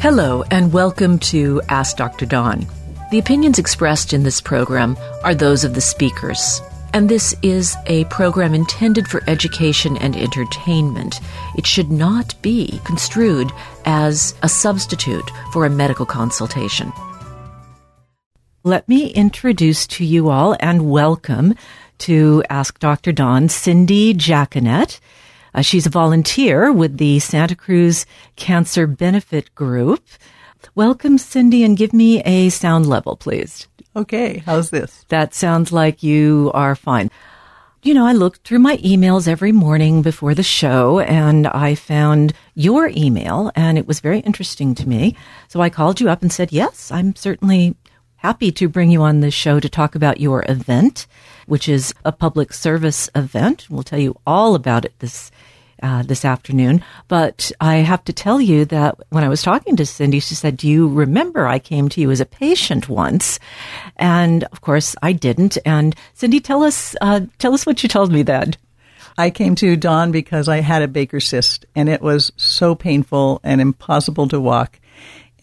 Hello, and welcome to Ask Dr. Dawn. The opinions expressed in this program are those of the speakers, and this is a program intended for education and entertainment. It should not be construed as a substitute for a medical consultation. Let me introduce to you all and welcome to Ask Dr. Dawn, Cindy Jacquinette. She's a volunteer with the Santa Cruz Cancer Benefit Group. Welcome, Cindy, and give me a sound level, please. Okay, how's this? That sounds like you are fine. You know, I looked through my emails every morning before the show, and I found your email, and it was very interesting to me. So I called you up and said, yes, I'm certainly happy to bring you on this show to talk about your event, which is a public service event. We'll tell you all about it this afternoon. But I have to tell you that when I was talking to Cindy, she said, do you remember I came to you as a patient once? And of course, I didn't. And Cindy, tell us what you told me then. I came to Dawn because I had a Baker's cyst, and it was so painful and impossible to walk.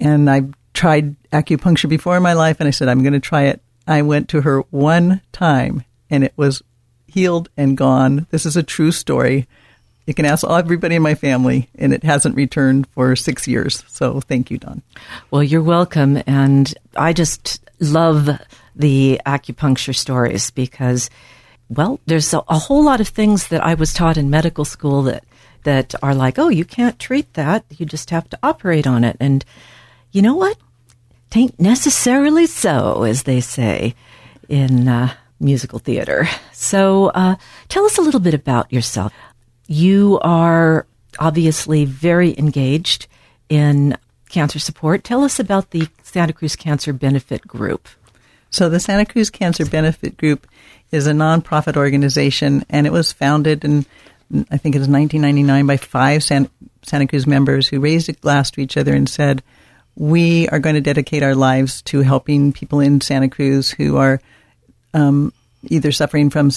And I tried acupuncture before in my life, and I said, I'm going to try it. I went to her one time, and it was healed and gone. This is a true story. You can ask everybody in my family, and it hasn't returned for 6 years. So thank you, Dawn. Well, you're welcome. And I just love the acupuncture stories because, well, there's a whole lot of things that I was taught in medical school that are like, oh, you can't treat that. You just have to operate on it. And you know what? Tain't necessarily so, as they say in musical theater. So tell us a little bit about yourself. You are obviously very engaged in cancer support. Tell us about the Santa Cruz Cancer Benefit Group. So the Santa Cruz Cancer Benefit Group is a nonprofit organization, and it was founded in, I think it was 1999, by five Santa Cruz members who raised a glass to each other and said, we are going to dedicate our lives to helping people in Santa Cruz who are either suffering from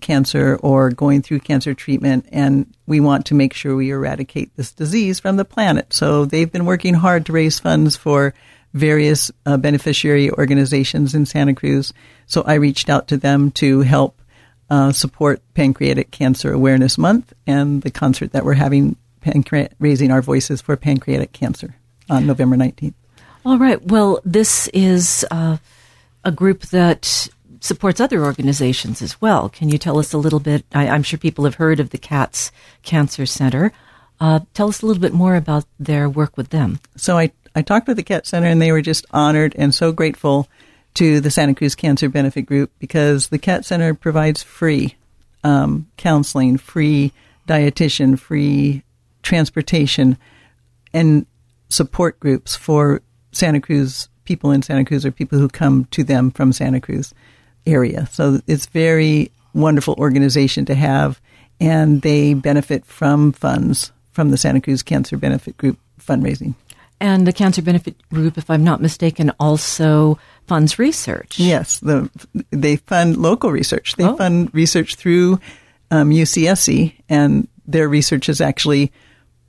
cancer or going through cancer treatment, and we want to make sure we eradicate this disease from the planet. So they've been working hard to raise funds for various beneficiary organizations in Santa Cruz. So I reached out to them to help support Pancreatic Cancer Awareness Month and the concert that we're having, Raising Our Voices for Pancreatic Cancer, on November 19th. All right. Well, this is a group that supports other organizations as well. Can you tell us a little bit? I'm sure people have heard of the CATS Cancer Center. Tell us a little bit more about their work with them. So I talked with the CATS Center, and they were just honored and so grateful to the Santa Cruz Cancer Benefit Group because the CATS Center provides free counseling, free dietitian, free transportation, and support groups for Santa Cruz, people in Santa Cruz or people who come to them from Santa Cruz area. So it's very wonderful organization to have, and they benefit from funds from the Santa Cruz Cancer Benefit Group fundraising. And the Cancer Benefit Group, if I'm not mistaken, also funds research. Yes, they fund local research. They fund research through UCSC, and their research is actually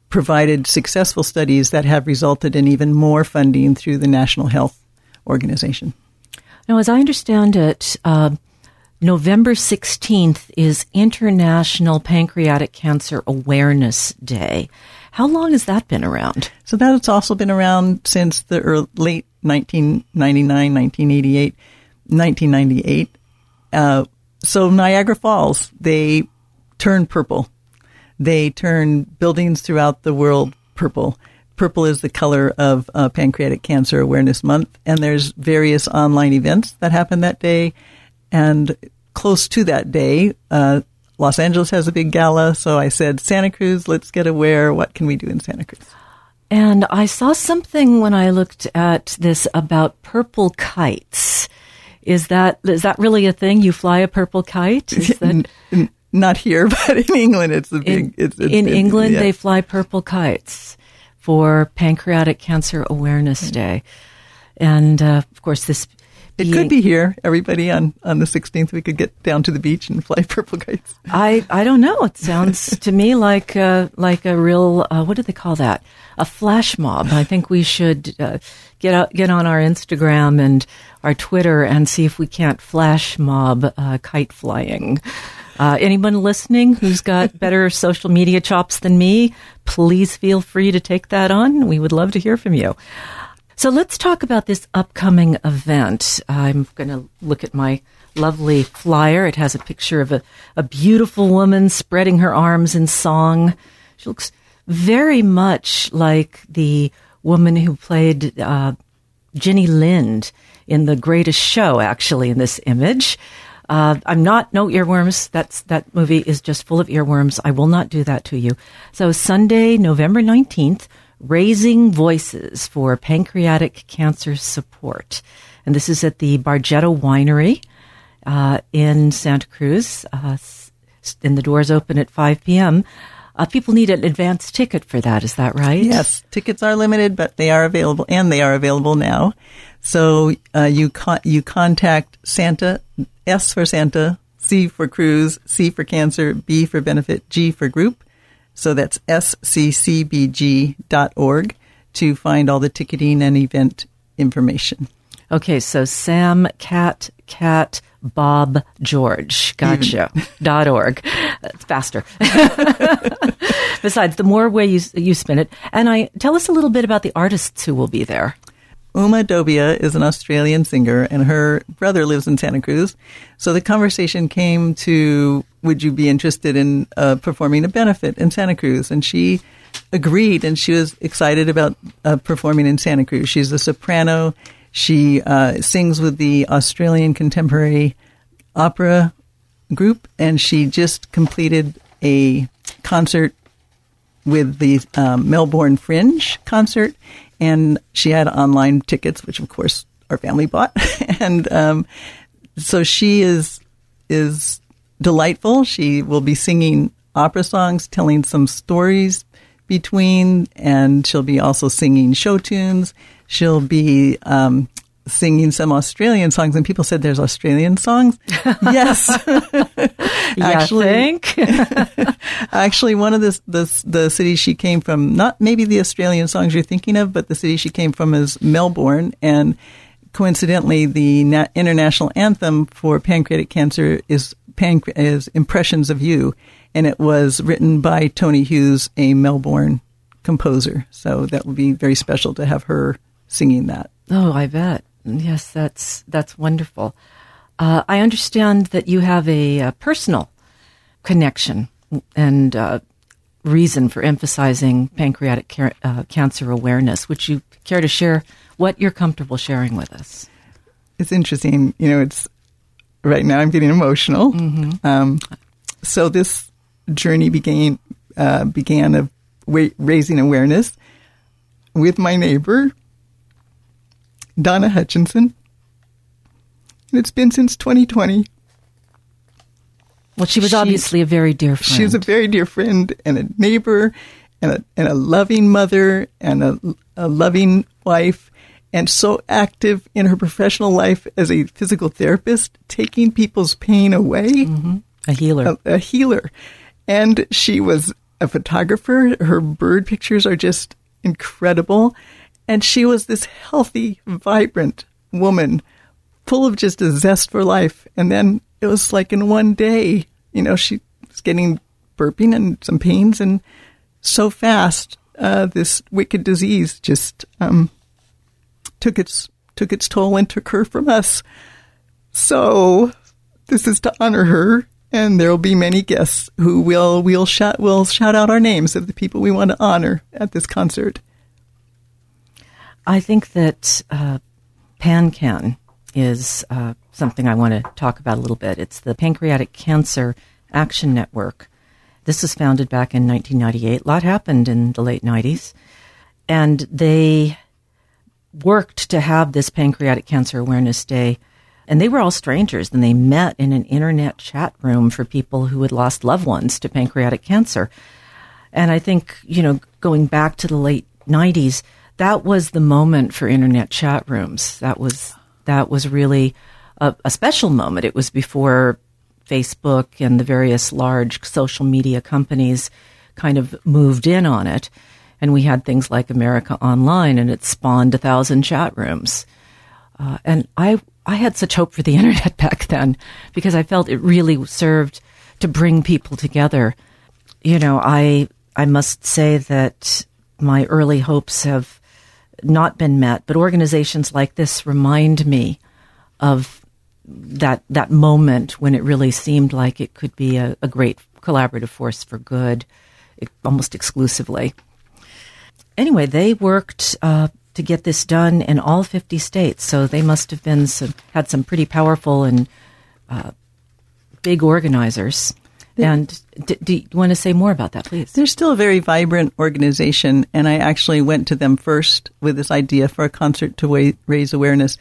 provided successful studies that have resulted in even more funding through the National Health Organization. Now, as I understand it, November 16th is International Pancreatic Cancer Awareness Day. How long has that been around? So that's also been around since the late 1999, 1988, 1998. So Niagara Falls, they turned purple. They turn buildings throughout the world purple. Purple is the color of Pancreatic Cancer Awareness Month, and there's various online events that happen that day. And close to that day, Los Angeles has a big gala, so I said, Santa Cruz, let's get aware. What can we do in Santa Cruz? And I saw something when I looked at this about purple kites. Is that really a thing? You fly a purple kite? Is that... Not here, but in England, it's a big... England, yeah. They fly purple kites for Pancreatic Cancer Awareness Day. And, of course, this It could be here. Everybody on the 16th, we could get down to the beach and fly purple kites. I don't know. It sounds to me like a real, what do they call that? A flash mob. I think we should get on our Instagram and our Twitter and see if we can't flash mob kite flying. Anyone listening who's got better social media chops than me, please feel free to take that on. We would love to hear from you. So let's talk about this upcoming event. I'm going to look at my lovely flyer. It has a picture of a beautiful woman spreading her arms in song. She looks very much like the woman who played Jenny Lind in The Greatest Show, actually, in this image. I'm not, no earworms. That movie is just full of earworms. I will not do that to you. So Sunday, November 19th, Raising Voices for Pancreatic Cancer Support. And this is at the Bargetto Winery in Santa Cruz. And the doors open at 5 p.m. People need an advance ticket for that. Is that right? Yes. Tickets are limited, but they are available, and they are available now. So you contact Santa, S for Santa, C for Cruz, C for Cancer, B for Benefit, G for Group. So that's sccbg.org to find all the ticketing and event information. Okay, so Sam, Cat, Bob, George, gotcha, .org. It's faster. Besides, the more way you spin it. And tell us a little bit about the artists who will be there. Uma Dobia is an Australian singer, and her brother lives in Santa Cruz. So the conversation came to, would you be interested in performing a benefit in Santa Cruz? And she agreed, and she was excited about performing in Santa Cruz. She's a soprano. She sings with the Australian Contemporary Opera Group, and she just completed a concert with the Melbourne Fringe concert. And she had online tickets, which, of course, our family bought. And so she is delightful. She will be singing opera songs, telling some stories between, and she'll be also singing show tunes. She'll be singing some Australian songs. And people said there's Australian songs. Yes. Actually, one of the cities she came from, not maybe the Australian songs you're thinking of, but the city she came from is Melbourne. And coincidentally, the international anthem for pancreatic cancer is Impressions of You. And it was written by Tony Hughes, a Melbourne composer. So that would be very special to have her singing that. Oh, I bet. Yes, that's wonderful. I understand that you have a personal connection and reason for emphasizing pancreatic cancer awareness. Would you care to share what you're comfortable sharing with us? It's interesting. You know, it's right now I'm getting emotional. Mm-hmm. So this journey began of raising awareness with my neighbor, Donna Hutchinson. And it's been since 2020. Well, she was obviously a very dear friend. She was a very dear friend and a neighbor and a loving mother and a loving wife, and so active in her professional life as a physical therapist, taking people's pain away. Mm-hmm. A healer. A healer. And she was a photographer. Her bird pictures are just incredible. And she was this healthy, vibrant woman, full of just a zest for life. And then it was like in one day, you know, she was getting burping and some pains. And so fast, this wicked disease just took its toll and took her from us. So this is to honor her. And there will be many guests who will shout out our names of the people we want to honor at this concert. I think that PanCAN is something I want to talk about a little bit. It's the Pancreatic Cancer Action Network. This was founded back in 1998. A lot happened in the late 90s. And they worked to have this Pancreatic Cancer Awareness Day. And they were all strangers, and they met in an internet chat room for people who had lost loved ones to pancreatic cancer. And I think, you know, going back to the late 90s, that was the moment for internet chat rooms. That was that was really a special moment. It was before Facebook and the various large social media companies kind of moved in on it. And we had things like America Online, and it spawned 1,000 chat rooms. And I had such hope for the internet back then, because I felt it really served to bring people together. You know, I must say that my early hopes have not been met, but organizations like this remind me of that moment when it really seemed like it could be a great collaborative force for good, almost exclusively. Anyway, they worked to get this done in all 50 states, so they must have been had some pretty powerful and big organizers. And do you want to say more about that, please? They're still a very vibrant organization, and I actually went to them first with this idea for a concert to raise awareness.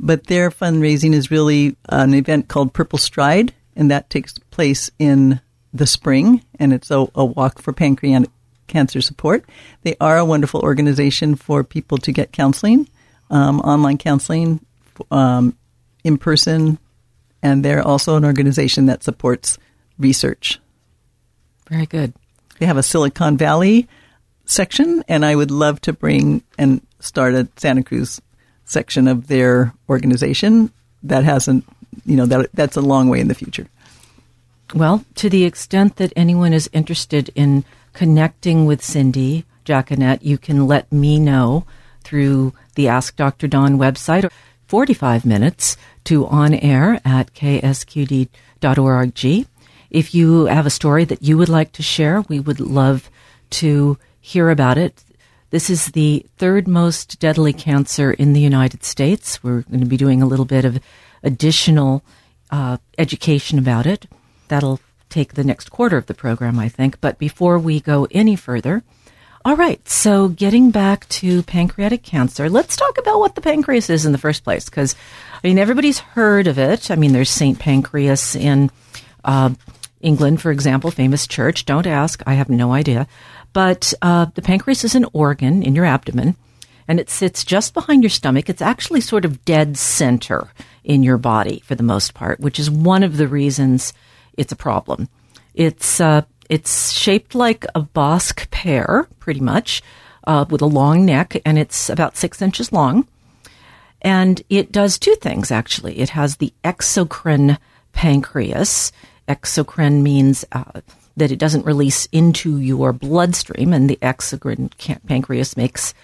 But their fundraising is really an event called Purple Stride, and that takes place in the spring, and it's a walk for pancreatic cancer support. They are a wonderful organization for people to get counseling, online counseling, in person, and they're also an organization that supports research. Very good. They have a Silicon Valley section, and I would love to bring and start a Santa Cruz section of their organization. That hasn't, you know, that's a long way in the future. Well, to the extent that anyone is interested in connecting with Cindy Jacquinette, you can let me know through the Ask Dr. Dawn website, 45 minutes to onair@ksqd.org. If you have a story that you would like to share, we would love to hear about it. This is the third most deadly cancer in the United States. We're going to be doing a little bit of additional education about it. That'll take the next quarter of the program, I think. But before we go any further, all right, so getting back to pancreatic cancer, let's talk about what the pancreas is in the first place, because, I mean, everybody's heard of it. I mean, there's St. Pancreas in England, for example, famous church. Don't ask. I have no idea. But the pancreas is an organ in your abdomen, and it sits just behind your stomach. It's actually sort of dead center in your body for the most part, which is one of the reasons it's a problem. It's shaped like a Basque pear, pretty much, with a long neck, and it's about 6 inches long. And it does two things, actually. It has the exocrine pancreas. Exocrine means that it doesn't release into your bloodstream, and the exocrine pancreas makes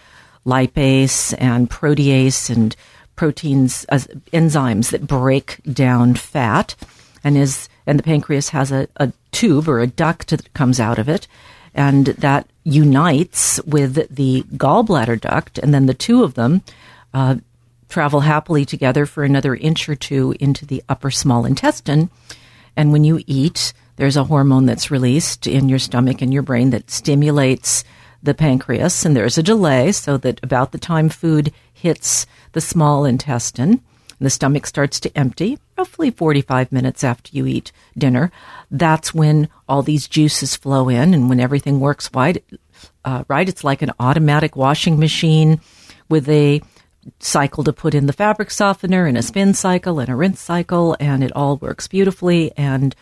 lipase and protease and proteins, enzymes that break down fat, and the pancreas has a tube or a duct that comes out of it, and that unites with the gallbladder duct, and then the two of them travel happily together for another inch or two into the upper small intestine. And when you eat, there's a hormone that's released in your stomach and your brain that stimulates the pancreas. And there's a delay so that about the time food hits the small intestine, the stomach starts to empty, roughly 45 minutes after you eat dinner. That's when all these juices flow in. And when everything works right, it's like an automatic washing machine with a cycle to put in the fabric softener and a spin cycle and a rinse cycle, and it all works beautifully. And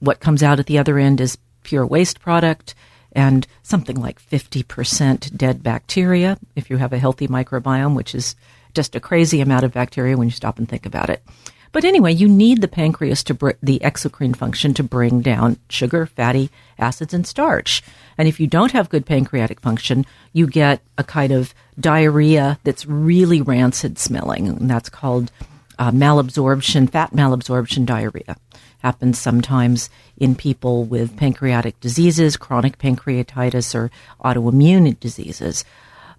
what comes out at the other end is pure waste product and something like 50% dead bacteria if you have a healthy microbiome, which is just a crazy amount of bacteria when you stop and think about it. But anyway, you need the pancreas to the exocrine function to bring down sugar, fatty acids, and starch. And if you don't have good pancreatic function, you get a kind of diarrhea that's really rancid smelling, and that's called fat malabsorption diarrhea. Happens sometimes in people with pancreatic diseases, chronic pancreatitis, or autoimmune diseases.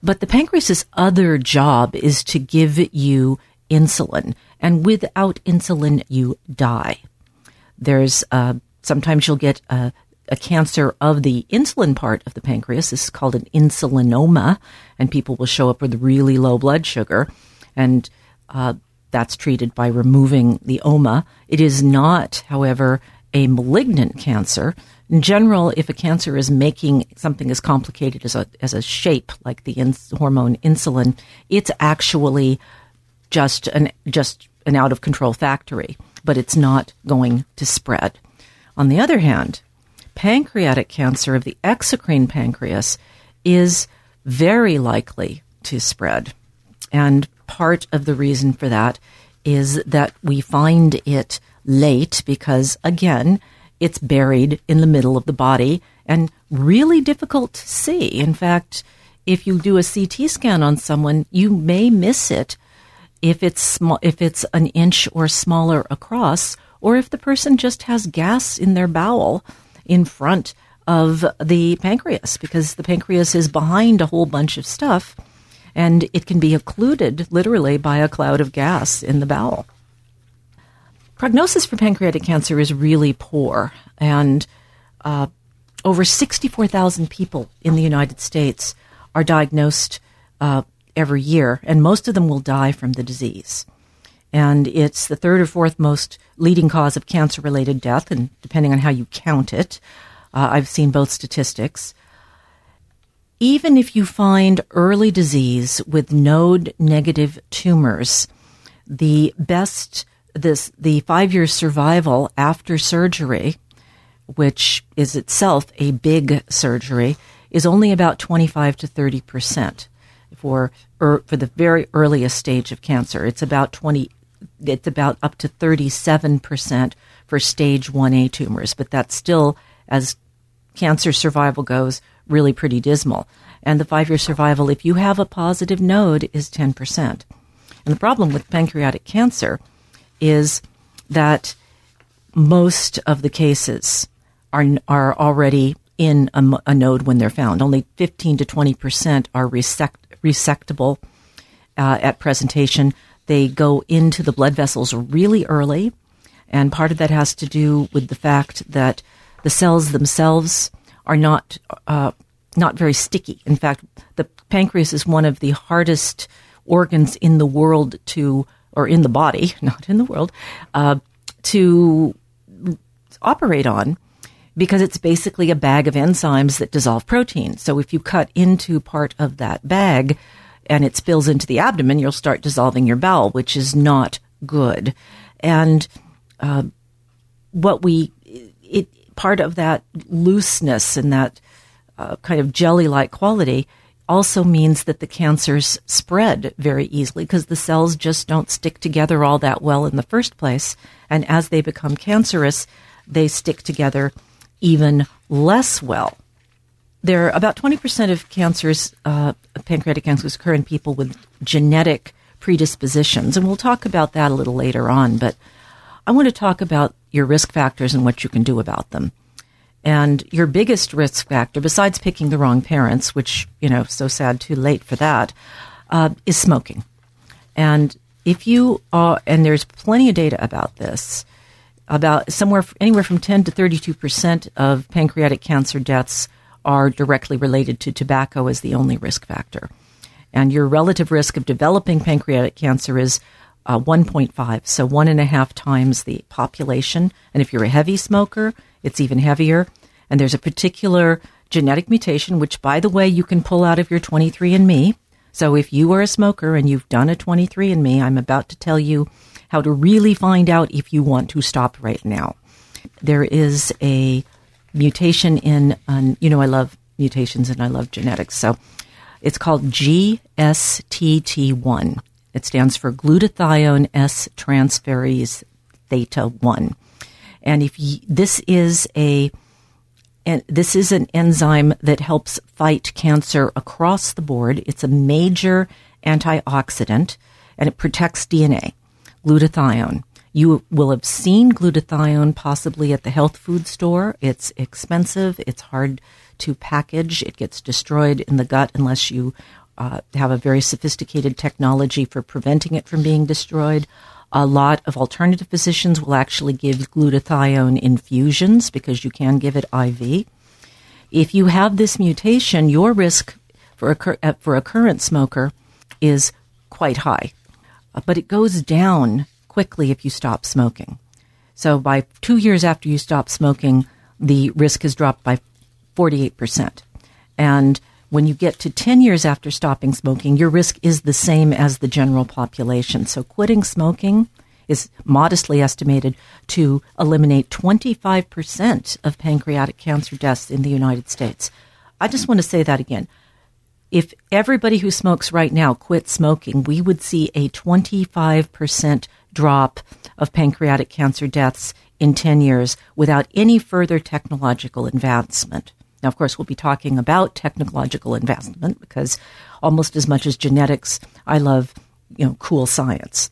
But the pancreas's other job is to give you insulin, and without insulin, you die. There's sometimes you'll get a cancer of the insulin part of the pancreas. This is called an insulinoma, and people will show up with really low blood sugar, and that's treated by removing the oma. It is not, however, a malignant cancer. In general, if a cancer is making something as complicated as a shape like the hormone insulin, it's actually just an out of control factory, but it's not going to spread. On the other hand, pancreatic cancer of the exocrine pancreas is very likely to spread. And part of the reason for that is that we find it late because, again, it's buried in the middle of the body and really difficult to see. In fact, if you do a CT scan on someone, you may miss it if it's an inch or smaller across, or if the person just has gas in their bowel in front of the pancreas, because the pancreas is behind a whole bunch of stuff, and it can be occluded literally by a cloud of gas in the bowel. Prognosis for pancreatic cancer is really poor, and over 64,000 people in the United States are diagnosed every year, and most of them will die from the disease. And it's the third or fourth most leading cause of cancer-related death, and depending on how you count it, I've seen both statistics. Even if you find early disease with node-negative tumors, the 5-year survival after surgery, which is itself a big surgery, is only about 25% to 30%. For the very earliest stage of cancer, it's about up to 37% for stage 1A tumors, but that's still, as cancer survival goes, really pretty dismal. And the 5-year survival, if you have a positive node, is 10%. And the problem with pancreatic cancer is that most of the cases are already in a node when they're found. Only 15 to 20% are resectable at presentation. They go into the blood vessels really early, and part of that has to do with the fact that the cells themselves are not very sticky. In fact, the pancreas is one of the hardest organs in the world to operate on, because it's basically a bag of enzymes that dissolve protein. So if you cut into part of that bag and it spills into the abdomen, you'll start dissolving your bowel, which is not good. And part of that looseness and that kind of jelly-like quality also means that the cancers spread very easily, because the cells just don't stick together all that well in the first place. And as they become cancerous, they stick together even less well. There are about 20% of cancers, pancreatic cancers, occur in people with genetic predispositions, and we'll talk about that a little later on, but I want to talk about your risk factors and what you can do about them. And your biggest risk factor, besides picking the wrong parents, which, so sad, too late for that, is smoking. And if you are, and there's plenty of data about this, about anywhere from 10 to 32% of pancreatic cancer deaths are directly related to tobacco as the only risk factor. And your relative risk of developing pancreatic cancer is 1.5, so 1.5 times the population. And if you're a heavy smoker, it's even heavier. And there's a particular genetic mutation, which, by the way, you can pull out of your 23andMe. So if you are a smoker and you've done a 23andMe, I'm about to tell you how to really find out if you want to stop right now. There is a mutation in, I love mutations and I love genetics. So it's called GSTT1. It stands for glutathione S transferase theta 1. And this is an enzyme that helps fight cancer across the board. It's a major antioxidant, and it protects DNA. Glutathione. You will have seen glutathione possibly at the health food store. It's expensive. It's hard to package. It gets destroyed in the gut unless you have a very sophisticated technology for preventing it from being destroyed. A lot of alternative physicians will actually give glutathione infusions, because you can give it IV. If you have this mutation, your risk for a current smoker is quite high. But it goes down quickly if you stop smoking. So by 2 years after you stop smoking, the risk has dropped by 48%. And when you get to 10 years after stopping smoking, your risk is the same as the general population. So quitting smoking is modestly estimated to eliminate 25% of pancreatic cancer deaths in the United States. I just want to say that again. If everybody who smokes right now quit smoking, we would see a 25% drop of pancreatic cancer deaths in 10 years without any further technological advancement. Now, of course, we'll be talking about technological advancement because almost as much as genetics, I love, cool science.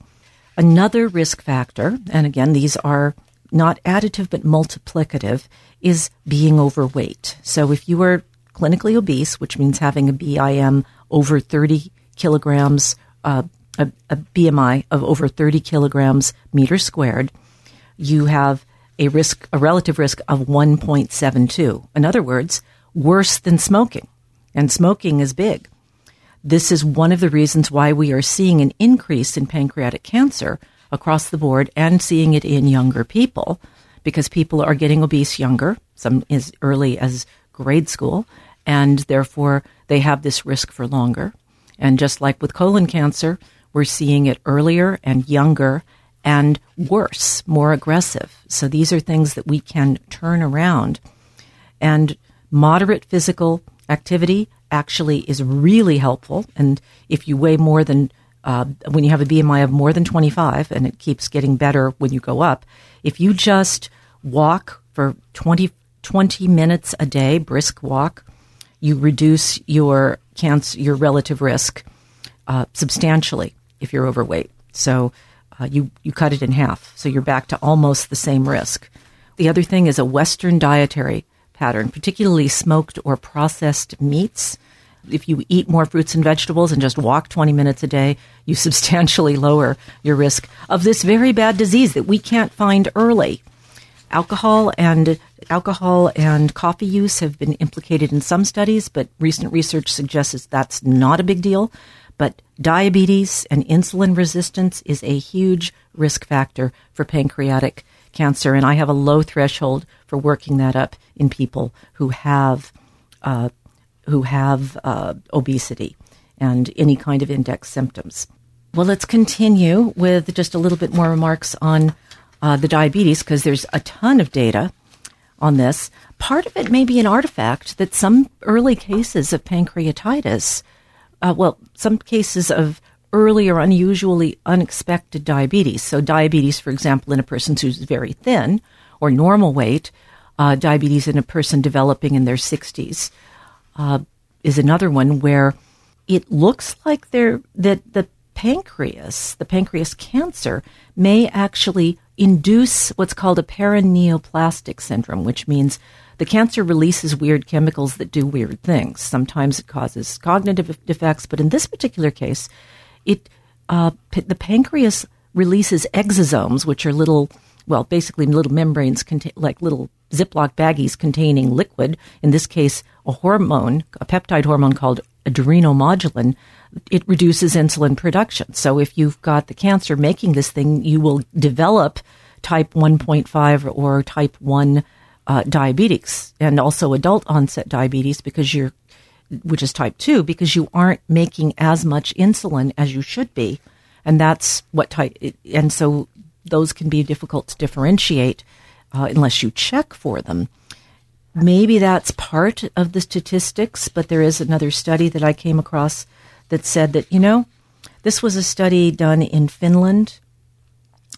Another risk factor, and again, these are not additive but multiplicative, is being overweight. So if you are clinically obese, which means having a BIM over 30 kilograms, a BMI of over 30 kilograms meter squared, you have a relative risk of 1.72. In other words, worse than smoking. And smoking is big. This is one of the reasons why we are seeing an increase in pancreatic cancer across the board and seeing it in younger people, because people are getting obese younger, some as early as grade school, and therefore they have this risk for longer. And just like with colon cancer, we're seeing it earlier and younger and worse, more aggressive. So these are things that we can turn around. And moderate physical activity actually is really helpful. And if you weigh more than, when you have a BMI of more than 25, and it keeps getting better when you go up, if you just walk for 20 minutes a day, brisk walk, you reduce your cancer, your relative risk substantially if you're overweight. So you cut it in half. So you're back to almost the same risk. The other thing is a Western dietary pattern, particularly smoked or processed meats. If you eat more fruits and vegetables and just walk 20 minutes a day, you substantially lower your risk of this very bad disease that we can't find early. Alcohol and coffee use have been implicated in some studies, but recent research suggests that's not a big deal. But diabetes and insulin resistance is a huge risk factor for pancreatic cancer, and I have a low threshold for working that up in people who have obesity and any kind of index symptoms. Well, let's continue with just a little bit more remarks on the diabetes, because there's a ton of data on this. Part of it may be an artifact that some early cases of pancreatitis, some cases of early or unusually unexpected diabetes. So diabetes, for example, in a person who's very thin or normal weight, diabetes in a person developing in their 60s is another one where it looks like the pancreas, the pancreas cancer, may actually induce what's called a paraneoplastic syndrome, which means the cancer releases weird chemicals that do weird things. Sometimes it causes cognitive defects, but in this particular case, the pancreas releases exosomes, which are basically little membranes, like little Ziploc baggies containing liquid, in this case, a hormone, a peptide hormone called adrenomodulin. It reduces insulin production. So if you've got the cancer making this thing, you will develop type 1.5 or type 1 diabetes, and also adult onset diabetes, which is type 2, because you aren't making as much insulin as you should be. And that's what and so those can be difficult to differentiate unless you check for them. Maybe that's part of the statistics, but there is another study that I came across that said that, this was a study done in Finland,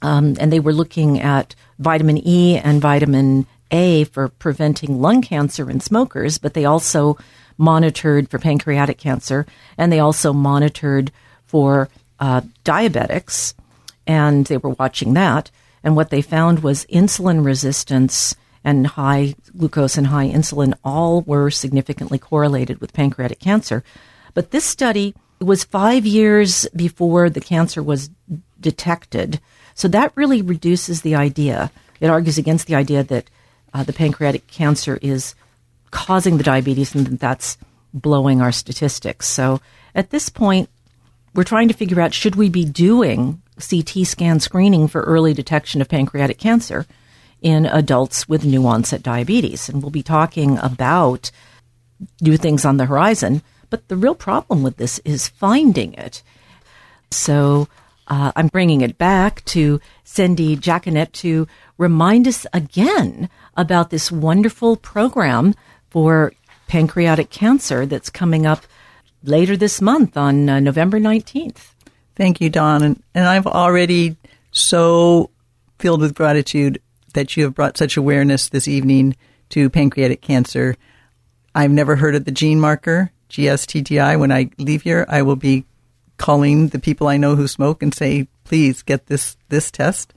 and they were looking at vitamin E and vitamin A for preventing lung cancer in smokers, but they also monitored for pancreatic cancer, and they also monitored for diabetics, and they were watching that. And what they found was insulin resistance and high glucose and high insulin all were significantly correlated with pancreatic cancer. But this study was 5 years before the cancer was detected. So that really reduces the idea. It argues against the idea that the pancreatic cancer is causing the diabetes and that's blowing our statistics. So at this point, we're trying to figure out, should we be doing CT scan screening for early detection of pancreatic cancer in adults with new onset diabetes? And we'll be talking about new things on the horizon But the real problem with this is finding it. So I'm bringing it back to Cindy Jacquinette to remind us again about this wonderful program for pancreatic cancer that's coming up later this month on November 19th. Thank you, Dawn. And I've already so filled with gratitude that you have brought such awareness this evening to pancreatic cancer. I've never heard of the gene marker, GSTTI. When I leave here, I will be calling the people I know who smoke and say, please get this test.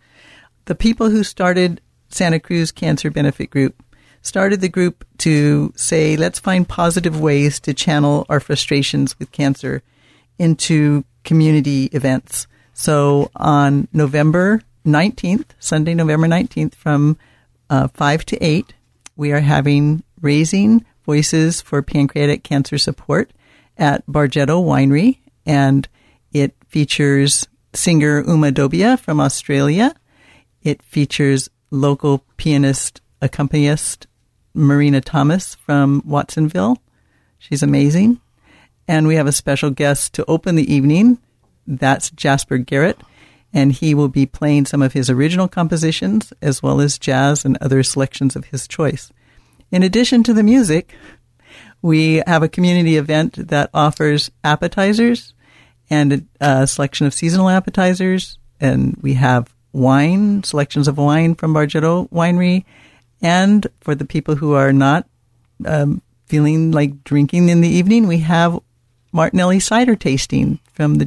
The people who started Santa Cruz Cancer Benefit Group started the group to say, let's find positive ways to channel our frustrations with cancer into community events. So on November 19th, Sunday, November 19th, from 5 to 8, we are having Raising Voices for Pancreatic Cancer Support at Bargetto Winery, and it features singer Uma Dobia from Australia. It features local pianist, accompanist Marina Thomas from Watsonville. She's amazing. And we have a special guest to open the evening. That's Jasper Garrett, and he will be playing some of his original compositions as well as jazz and other selections of his choice. In addition to the music, we have a community event that offers appetizers and a selection of seasonal appetizers, and we have wine, selections of wine from Bargetto Winery. And for the people who are not feeling like drinking in the evening, we have Martinelli Cider tasting from the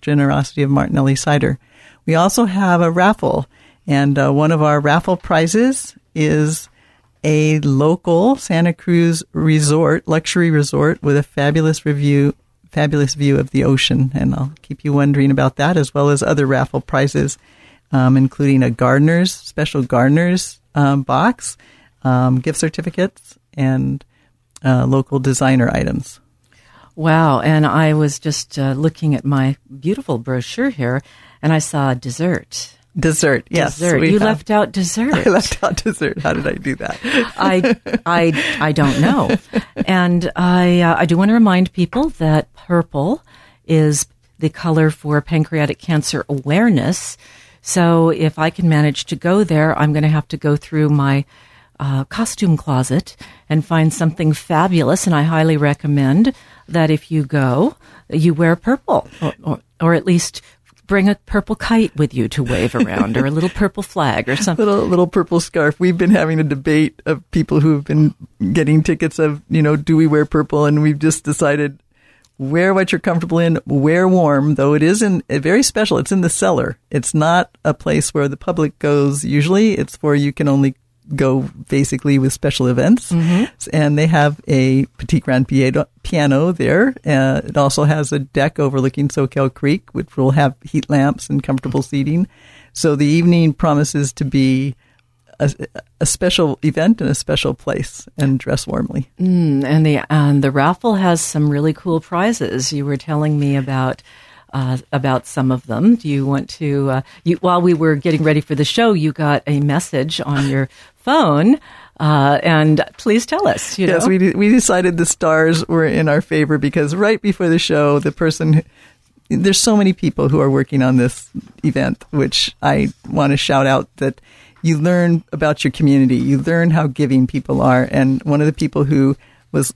generosity of Martinelli Cider. We also have a raffle, and one of our raffle prizes is a local Santa Cruz resort, luxury resort, with a fabulous view of the ocean. And I'll keep you wondering about that, as well as other raffle prizes, including a special gardener's box, gift certificates, and local designer items. Wow. And I was just looking at my beautiful brochure here, and I saw dessert. Dessert, yes. Dessert. You left out dessert. I left out dessert. How did I do that? I don't know. And I do want to remind people that purple is the color for pancreatic cancer awareness. So if I can manage to go there, I'm going to have to go through my costume closet and find something fabulous. And I highly recommend that if you go, you wear purple, or at least bring a purple kite with you to wave around, or a little purple flag or something. Little purple scarf. We've been having a debate of people who have been getting tickets of, do we wear purple? And we've just decided, wear what you're comfortable in, wear warm, though it is very special. It's in the cellar. It's not a place where the public goes usually. It's where you can only go basically with special events. Mm-hmm. And they have a petit grand piano there. It also has a deck overlooking Soquel Creek, which will have heat lamps and comfortable seating. So the evening promises to be a special event in a special place, and dress warmly. And the raffle has some really cool prizes. You were telling me about some of them. Do you want to? While we were getting ready for the show, you got a message on your phone, and please tell us. Yes, we decided the stars were in our favor, because right before the show, the person. There's so many people who are working on this event, which I want to shout out that. You learn about your community. You learn how giving people are. And one of the people who was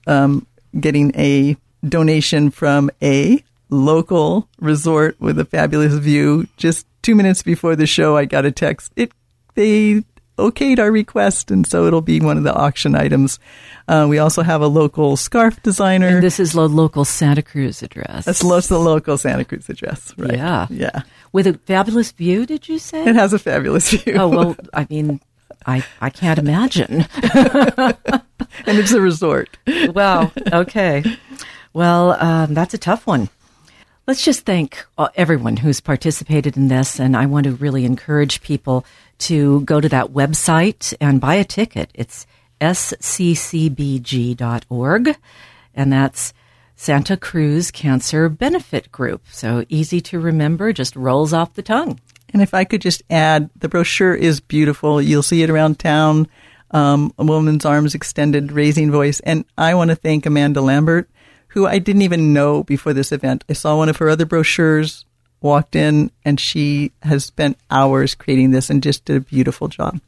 getting a donation from a local resort with a fabulous view, just 2 minutes before the show, I got a text. They okayed our request, and so it'll be one of the auction items. We also have a local scarf designer. And this is the local Santa Cruz address. That's the local Santa Cruz address, right? Yeah. With a fabulous view, did you say? It has a fabulous view. Oh, well, I mean, I can't imagine. And it's a resort. Wow, okay. Well, that's a tough one. Let's just thank everyone who's participated in this, and I want to really encourage people to go to that website and buy a ticket. It's sccbg.org, and that's Santa Cruz Cancer Benefit Group. So easy to remember, just rolls off the tongue. And if I could just add, the brochure is beautiful. You'll see it around town, a woman's arms extended, raising voice. And I want to thank Amanda Lambert, who I didn't even know before this event. I saw one of her other brochures, walked in, and she has spent hours creating this and just did a beautiful job.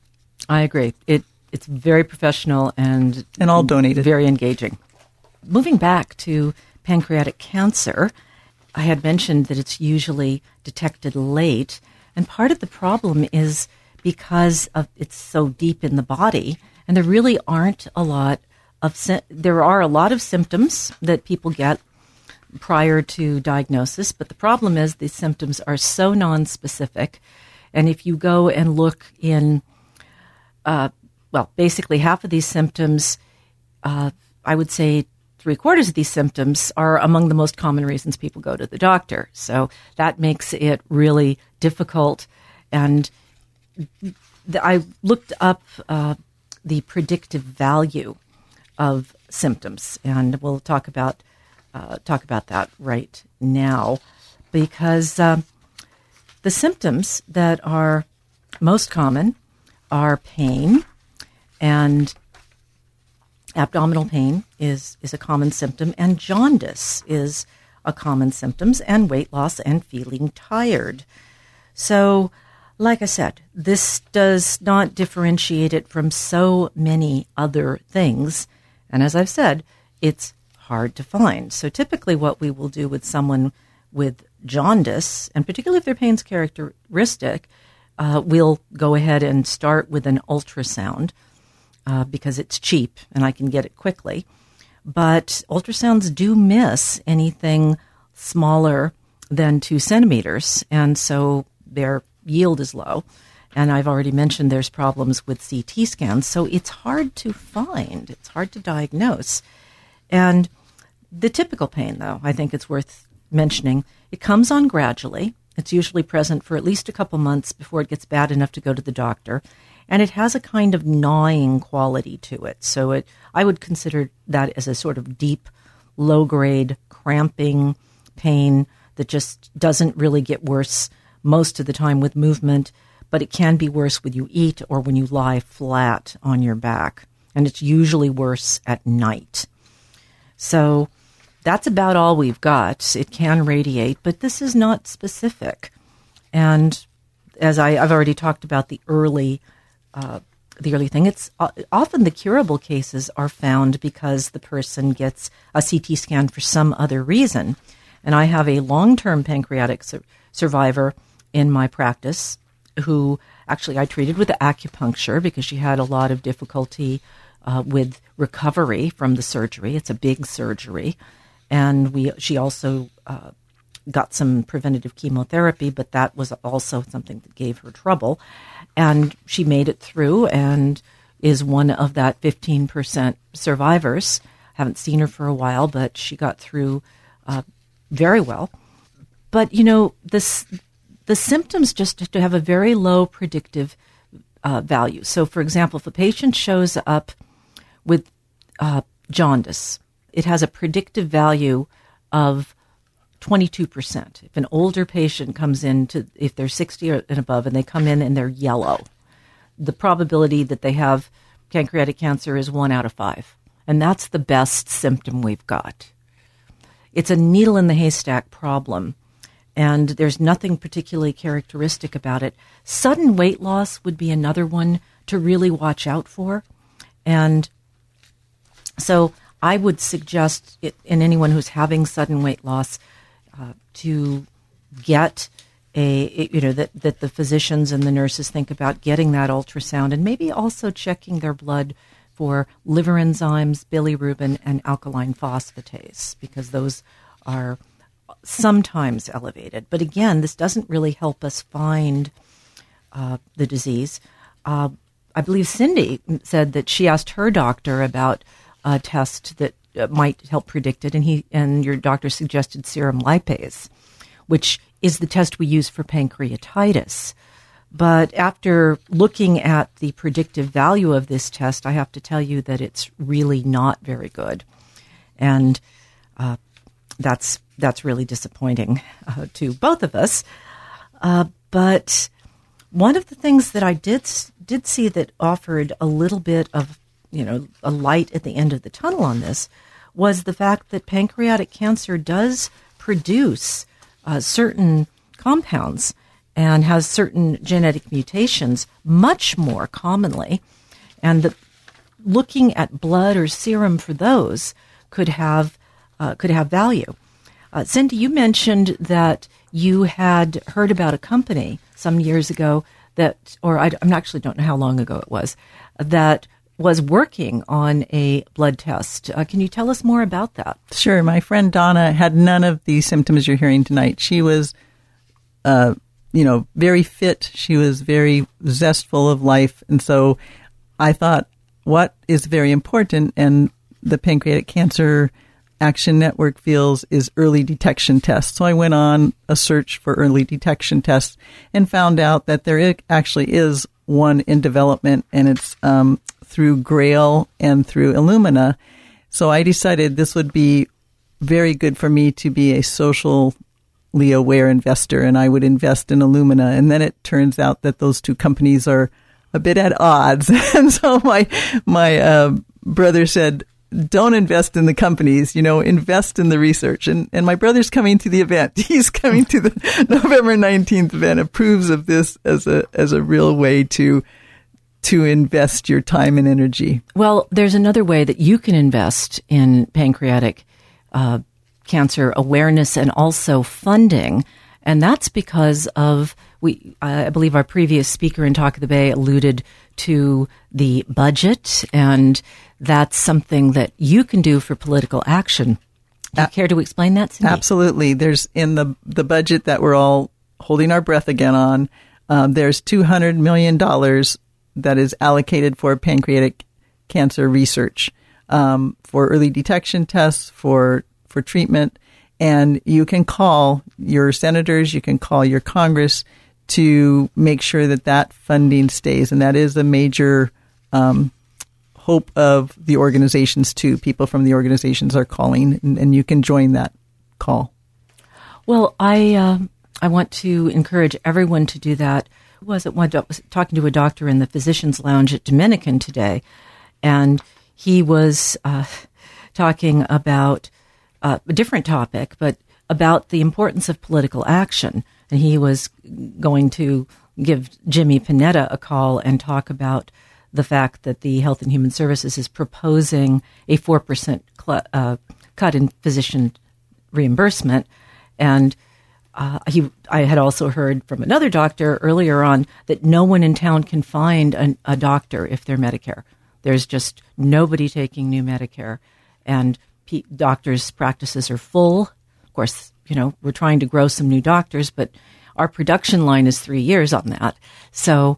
I agree. It's very professional and all donated. Very engaging. Moving back to pancreatic cancer, I had mentioned that it's usually detected late, and part of the problem is because of it's so deep in the body, and there really aren't a lot of there are a lot of symptoms that people get prior to diagnosis, but the problem is these symptoms are so nonspecific, and if you go and look in, basically half of these symptoms, I would say 3/4 of these symptoms are among the most common reasons people go to the doctor. So that makes it really difficult. And I looked up the predictive value of symptoms, and we'll talk about that right now, because the symptoms that are most common are pain, and abdominal pain is a common symptom, and jaundice is a common symptom, and weight loss and feeling tired. So, like I said, this does not differentiate it from so many other things, and as I've said, it's hard to find. So typically what we will do with someone with jaundice, and particularly if their pain's characteristic, we'll go ahead and start with an ultrasound because it's cheap and I can get it quickly. But ultrasounds do miss anything smaller than 2 centimeters, and so their yield is low. And I've already mentioned there's problems with CT scans, so it's hard to find. It's hard to diagnose. And the typical pain, though, I think it's worth mentioning, it comes on gradually. It's usually present for at least a couple months before it gets bad enough to go to the doctor. And it has a kind of gnawing quality to it. So I would consider that as a sort of deep, low-grade, cramping pain that just doesn't really get worse most of the time with movement, but it can be worse when you eat or when you lie flat on your back. And it's usually worse at night. So that's about all we've got. It can radiate, but this is not specific. And as I've already talked about the early thing, it's often the curable cases are found because the person gets a CT scan for some other reason. And I have a long-term pancreatic survivor in my practice who actually I treated with acupuncture because she had a lot of difficulty with recovery from the surgery. It's a big surgery. And she also got some preventative chemotherapy, but that was also something that gave her trouble. And she made it through and is one of that 15% survivors. Haven't seen her for a while, but she got through very well. But, you know, the symptoms just have to have a very low predictive value. So, for example, if a patient shows up with jaundice, it has a predictive value of 22%. If an older patient comes in, if they're 60 and above, and they come in and they're yellow, the probability that they have pancreatic cancer is 1 out of 5. And that's the best symptom we've got. It's a needle in the haystack problem, and there's nothing particularly characteristic about it. Sudden weight loss would be another one to really watch out for. And so I would suggest in anyone who's having sudden weight loss to get that the physicians and the nurses think about getting that ultrasound and maybe also checking their blood for liver enzymes, bilirubin, and alkaline phosphatase, because those are sometimes elevated. But again, this doesn't really help us find the disease. I believe Cindy said that she asked her doctor about a test that might help predict it, and your doctor suggested serum lipase, which is the test we use for pancreatitis. But after looking at the predictive value of this test, I have to tell you that it's really not very good, and that's really disappointing to both of us. But one of the things that I did see that offered a little bit of, you know, a light at the end of the tunnel on this was the fact that pancreatic cancer does produce certain compounds and has certain genetic mutations much more commonly, and that looking at blood or serum for those could have value. Cindy, you mentioned that you had heard about a company some years ago that, or I actually don't know how long ago it was, that was working on a blood test. Can you tell us more about that? Sure. My friend Donna had none of the symptoms you're hearing tonight. She was, very fit. She was very zestful of life. And so I thought, what is very important, and the Pancreatic Cancer Action Network feels, is early detection tests. So I went on a search for early detection tests and found out that there actually is one in development, and it's through Grail and through Illumina. So I decided this would be very good for me to be a socially aware investor, and I would invest in Illumina. And then it turns out that those two companies are a bit at odds. And so my brother said, don't invest in the companies, invest in the research. And my brother's coming to the event. He's coming to the November 19th event, approves of this as a real way to invest your time and energy. Well, there's another way that you can invest in pancreatic cancer awareness and also funding. And that's because of, I believe our previous speaker in Talk of the Bay alluded to the budget, and that's something that you can do for political action. Do you care to explain that, Cindy? Absolutely. There's in the budget that we're all holding our breath again on, there's $200 million that is allocated for pancreatic cancer research, for early detection tests, for treatment. And you can call your senators, you can call your Congress to make sure that funding stays. And that is a major hope of the organizations, too. People from the organizations are calling, and you can join that call. Well, I want to encourage everyone to do that. I was talking to a doctor in the physician's lounge at Dominican today, and he was talking about a different topic, but about the importance of political action. And he was going to give Jimmy Panetta a call and talk about the fact that the Health and Human Services is proposing a 4% cut in physician reimbursement. And I had also heard from another doctor earlier on that no one in town can find a doctor if they're Medicare. There's just nobody taking new Medicare. And doctors' practices are full. Of course, we're trying to grow some new doctors, but our production line is 3 years on that. So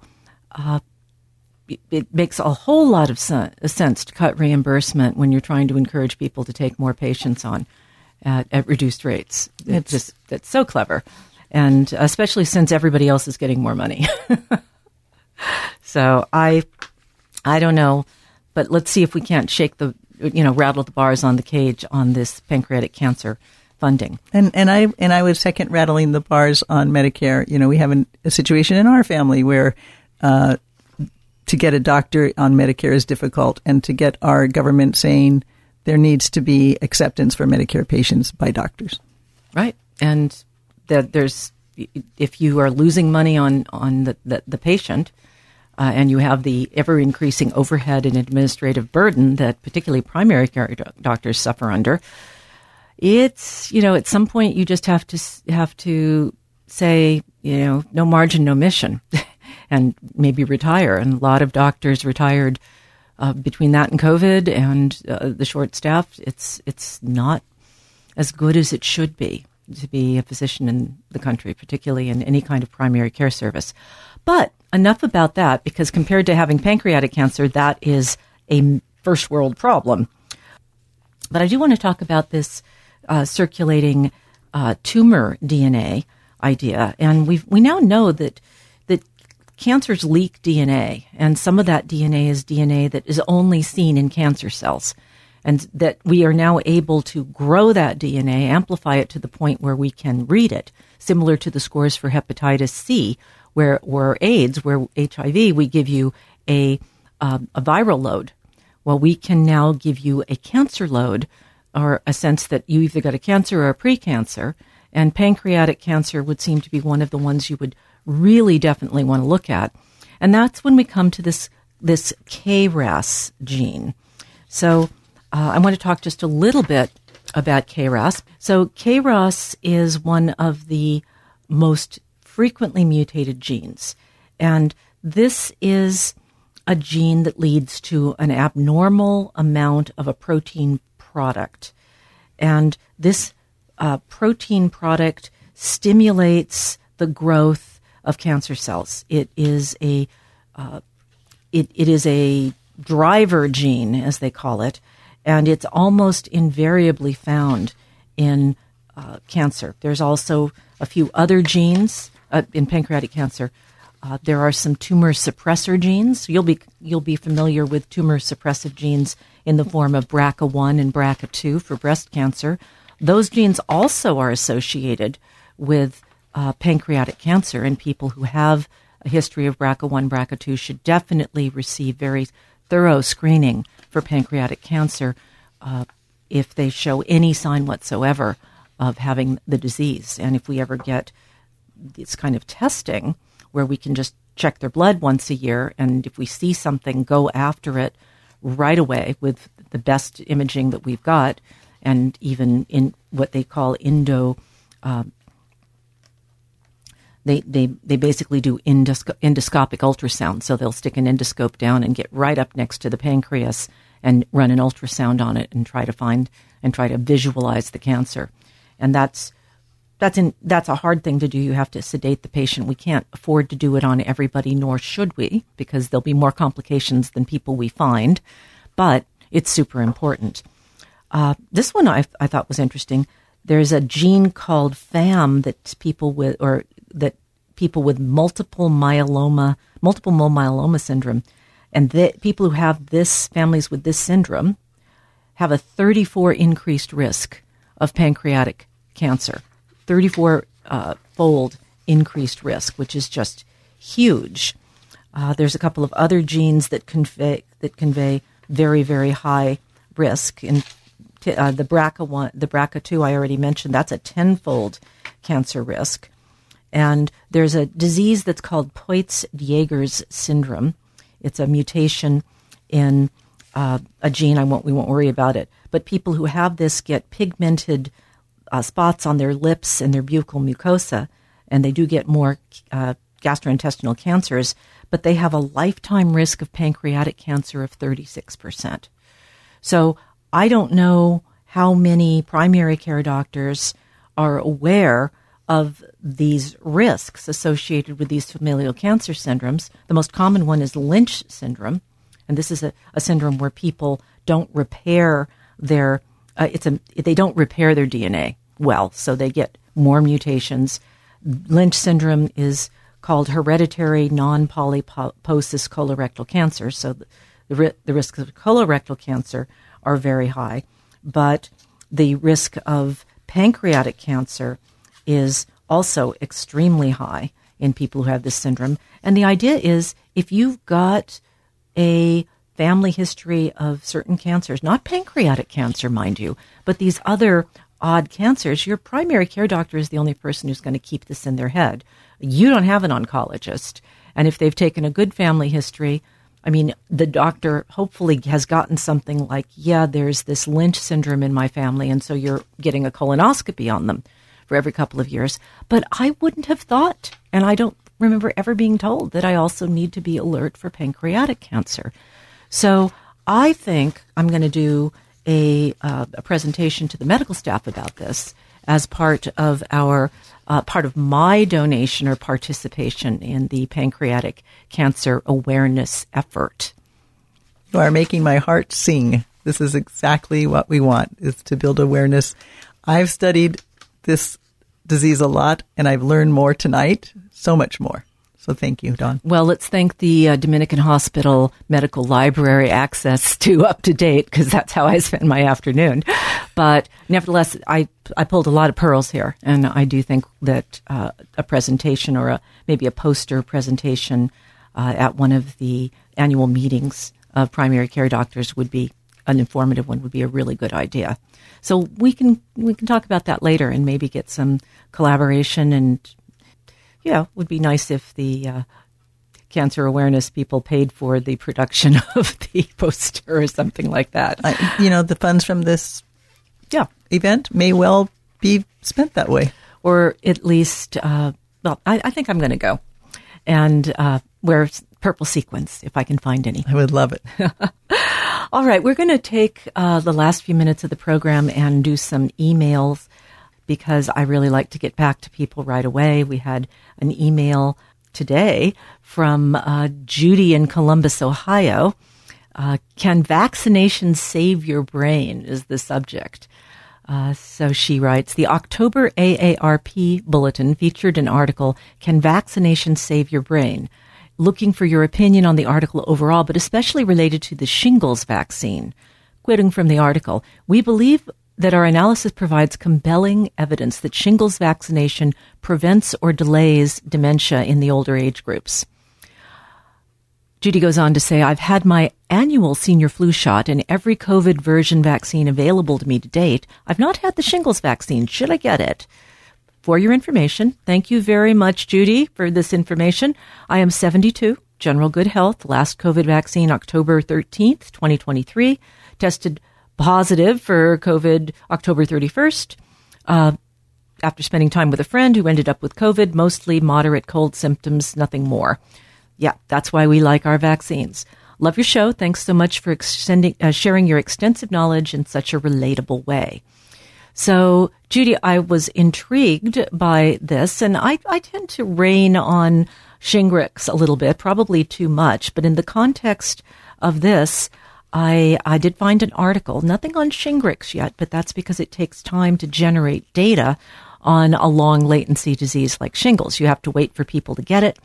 it makes a whole lot of sense to cut reimbursement when you're trying to encourage people to take more patients on at reduced rates. That's so clever, and especially since everybody else is getting more money. So I don't know, but let's see if we can't shake the rattle the bars on the cage on this pancreatic cancer funding. And I was second rattling the bars on Medicare. We have a situation in our family where to get a doctor on Medicare is difficult, and to get our government saying there needs to be acceptance for Medicare patients by doctors. Right. And that if you are losing money on the patient, and you have the ever-increasing overhead and administrative burden that particularly primary care doctors suffer under, it's, at some point you just have to say, no margin, no mission, and maybe retire. And a lot of doctors retired between that and COVID and the short staff. It's not as good as it should be to be a physician in the country, particularly in any kind of primary care service. But enough about that, because compared to having pancreatic cancer, that is a first world problem. But I do want to talk about this circulating tumor DNA idea. And we now know that cancers leak DNA, and some of that DNA is DNA that is only seen in cancer cells, and that we are now able to grow that DNA, amplify it to the point where we can read it, similar to the scores for hepatitis C, where AIDS, where HIV, we give you a viral load. Well, we can now give you a cancer load or a sense that you either got a cancer or a pre-cancer, and pancreatic cancer would seem to be one of the ones you would really definitely want to look at. And that's when we come to this KRAS gene. So I want to talk just a little bit about KRAS. So KRAS is one of the most frequently mutated genes. And this is a gene that leads to an abnormal amount of a protein product. And this protein product stimulates the growth of cancer cells. It is a driver gene, as they call it, and it's almost invariably found in cancer. There's also a few other genes in pancreatic cancer. There are some tumor suppressor genes. You'll be familiar with tumor suppressive genes in the form of BRCA1 and BRCA2 for breast cancer. Those genes also are associated with pancreatic cancer, and people who have a history of BRCA1, BRCA2 should definitely receive very thorough screening for pancreatic cancer if they show any sign whatsoever of having the disease. And if we ever get this kind of testing where we can just check their blood once a year, and if we see something, go after it right away with the best imaging that we've got, and even in what they call they basically do endoscopic ultrasound. So they'll stick an endoscope down and get right up next to the pancreas and run an ultrasound on it and try to visualize the cancer. And that's a hard thing to do. You have to sedate the patient. We can't afford to do it on everybody, nor should we, because there'll be more complications than people we find. But it's super important. This one I thought was interesting. There's a gene called FAM that people with multiple myeloma syndrome, and that people who have this, families with this syndrome, have a 34 increased risk of pancreatic cancer. 34-fold increased risk, which is just huge. There's a couple of other genes that convey very, very high risk. In the BRCA1, the BRCA2, I already mentioned, that's a 10-fold cancer risk. And there's a disease that's called Peutz-Jeghers syndrome. It's a mutation in a gene. We won't worry about it. But people who have this get pigmented spots on their lips and their buccal mucosa, and they do get more gastrointestinal cancers, but they have a lifetime risk of pancreatic cancer of 36%. So I don't know how many primary care doctors are aware of these risks associated with these familial cancer syndromes. The most common one is Lynch syndrome, and this is a syndrome where people don't repair their they don't repair their DNA well, so they get more mutations. Lynch syndrome is called hereditary non-polyposis colorectal cancer, so the risks of colorectal cancer are very high, but the risk of pancreatic cancer is also extremely high in people who have this syndrome. And the idea is, if you've got a family history of certain cancers, not pancreatic cancer, mind you, but these other odd cancers, your primary care doctor is the only person who's going to keep this in their head. You don't have an oncologist. And if they've taken a good family history, I mean, the doctor hopefully has gotten something like, yeah, there's this Lynch syndrome in my family, and so you're getting a colonoscopy on them for every couple of years. But I wouldn't have thought, and I don't remember ever being told, that I also need to be alert for pancreatic cancer. So I think I'm going to do a presentation to the medical staff about this as part of my donation or participation in the pancreatic cancer awareness effort. You are making my heart sing. This is exactly what we want, is to build awareness. I've studied this disease a lot, and I've learned more tonight, so much more. So thank you, Dawn. Well, let's thank the Dominican Hospital Medical Library access to UpToDate, because that's how I spend my afternoon. But nevertheless, I pulled a lot of pearls here, and I do think that a presentation or maybe a poster presentation at one of the annual meetings of primary care doctors would be an informative one would be a really good idea. So we can talk about that later and maybe get some collaboration. And yeah, it would be nice if the cancer awareness people paid for the production of the poster or something like that. The funds from this event may well be spent that way. Or at least, I think I'm going to go and wear purple sequins if I can find any. I would love it. All right, we're going to take the last few minutes of the program and do some emails because I really like to get back to people right away. We had an email today from Judy in Columbus, Ohio. Can vaccination save your brain is the subject. So she writes, the October AARP bulletin featured an article, Can Vaccination Save Your Brain? Looking for your opinion on the article overall, but especially related to the shingles vaccine. Quoting from the article, we believe that our analysis provides compelling evidence that shingles vaccination prevents or delays dementia in the older age groups. Judy goes on to say, I've had my annual senior flu shot and every COVID version vaccine available to me to date. I've not had the shingles vaccine. Should I get it? For your information, thank you very much, Judy, for this information. I am 72, general good health, last COVID vaccine October 13th, 2023, tested positive for COVID October 31st. After spending time with a friend who ended up with COVID, mostly moderate cold symptoms, nothing more. Yeah, that's why we like our vaccines. Love your show. Thanks so much for sharing your extensive knowledge in such a relatable way. So, Judy, I was intrigued by this, and I tend to rain on Shingrix a little bit, probably too much. But in the context of this, I did find an article, nothing on Shingrix yet, but that's because it takes time to generate data on a long latency disease like shingles. You have to wait for people to get it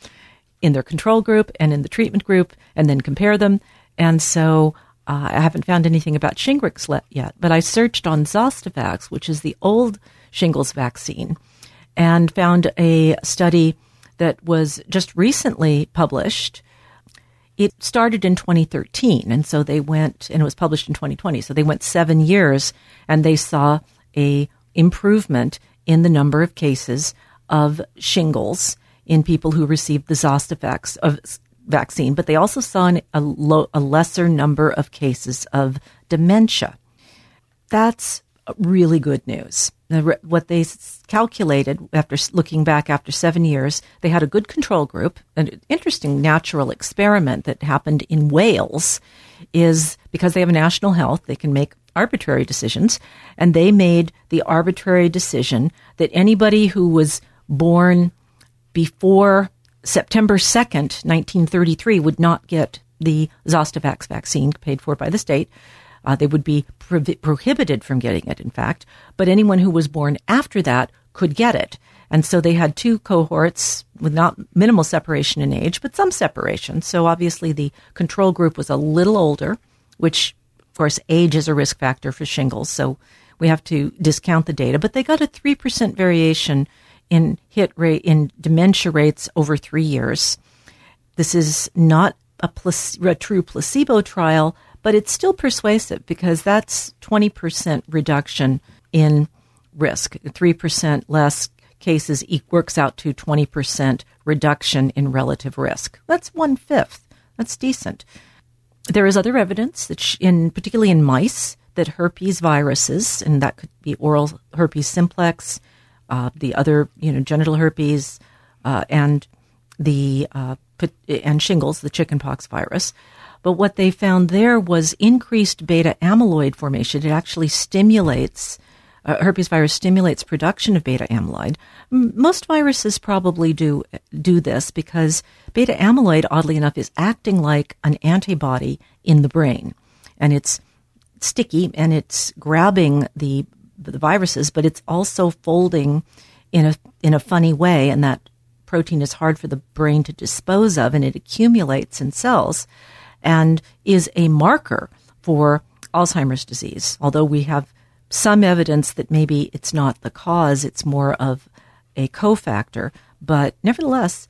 in their control group and in the treatment group, and then compare them. And so I haven't found anything about Shingrix yet, but I searched on Zostavax, which is the old shingles vaccine, and found a study that was just recently published. It started in 2013, and so they went, and it was published in 2020, so they went 7 years, and they saw a improvement in the number of cases of shingles in people who received the Zostavax vaccine, but they also saw a lesser number of cases of dementia. That's really good news. What they calculated after looking back after 7 years, they had a good control group. An interesting natural experiment that happened in Wales is because they have a national health, they can make arbitrary decisions, and they made the arbitrary decision that anybody who was born before September 2nd, 1933, would not get the Zostavax vaccine paid for by the state. They would be prohibited from getting it, in fact. But anyone who was born after that could get it. And so they had two cohorts with not minimal separation in age, but some separation. So obviously the control group was a little older, which, of course, age is a risk factor for shingles. So we have to discount the data. But they got a 3% variation in hit rate, in dementia rates over 3 years. This is not a true placebo trial, but it's still persuasive because that's 20% reduction in risk. 3% less cases works out to 20% reduction in relative risk. That's 1/5. That's decent. There is other evidence that, particularly in mice, that herpes viruses, and that could be oral herpes simplex, the other, genital herpes, and the and shingles, the chickenpox virus. But what they found there was increased beta amyloid formation. It actually stimulates herpes virus stimulates production of beta amyloid. Most viruses probably do this because beta amyloid, oddly enough, is acting like an antibody in the brain, and it's sticky and it's grabbing the viruses, but it's also folding in a funny way, and that protein is hard for the brain to dispose of, and it accumulates in cells and is a marker for Alzheimer's disease, although we have some evidence that maybe it's not the cause, it's more of a cofactor. But nevertheless,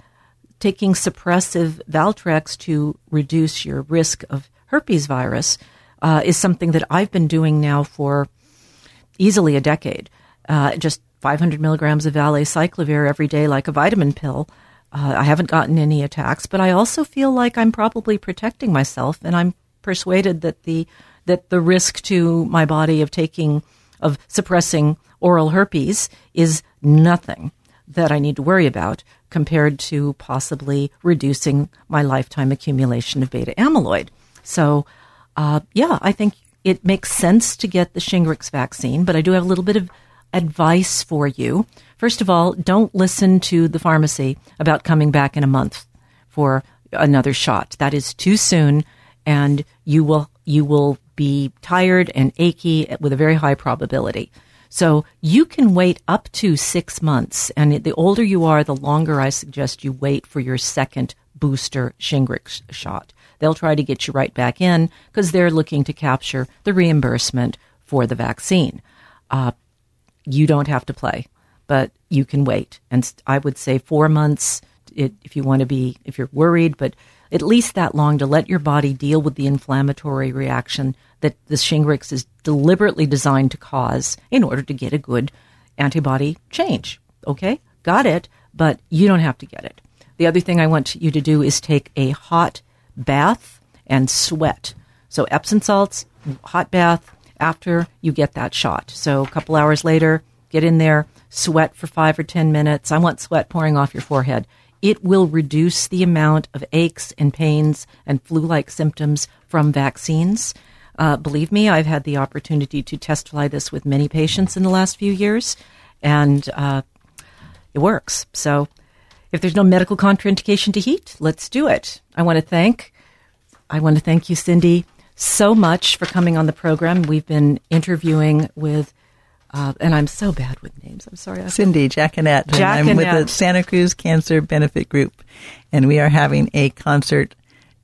taking suppressive Valtrex to reduce your risk of herpes virus is something that I've been doing now for easily a decade. Just 500 milligrams of valacyclovir every day like a vitamin pill. I haven't gotten any attacks, but I also feel like I'm probably protecting myself, and I'm persuaded that the risk to my body of suppressing oral herpes is nothing that I need to worry about compared to possibly reducing my lifetime accumulation of beta amyloid. So, I think it makes sense to get the Shingrix vaccine, but I do have a little bit of advice for you. First of all, don't listen to the pharmacy about coming back in a month for another shot. That is too soon, and you will be tired and achy with a very high probability. So you can wait up to 6 months, and the older you are, the longer I suggest you wait for your second booster Shingrix shot. They'll try to get you right back in because they're looking to capture the reimbursement for the vaccine. You don't have to play, but you can wait. And I would say 4 months if you want to be, if you're worried, but at least that long to let your body deal with the inflammatory reaction that the Shingrix is deliberately designed to cause in order to get a good antibody change. Okay, got it, but you don't have to get it. The other thing I want you to do is take a hot bath and sweat. So Epsom salts, hot bath, after you get that shot. So a couple hours later, get in there, sweat for 5 or 10 minutes. I want sweat pouring off your forehead. It will reduce the amount of aches and pains and flu-like symptoms from vaccines. Believe me, I've had the opportunity to testify this with many patients in the last few years, and it works. So if there's no medical contraindication to heat, let's do it. I want to thank you, Cindy, so much for coming on the program. We've been interviewing with, and I'm so bad with names. I'm sorry. Cindy Jacquinette. I'm with the Santa Cruz Cancer Benefit Group, and we are having a concert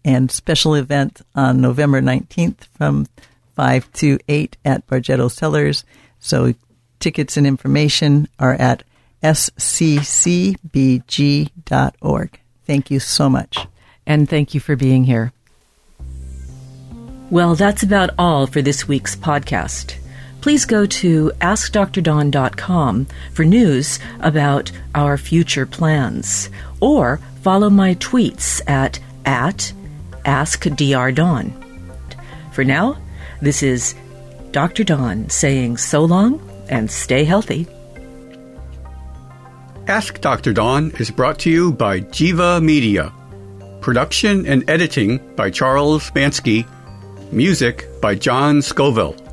and special event on November 19th from 5 to 8 at Bargetto Cellars. So tickets and information are at sccbg.org. Thank you so much. And thank you for being here. Well, that's about all for this week's podcast. Please go to AskDrDawn.com for news about our future plans, or follow my tweets at AskDrDawn. For now, this is Dr. Dawn saying so long and stay healthy. Ask Dr. Dawn is brought to you by Jiva Media. Production and editing by Charles Bansky. Music by John Scoville.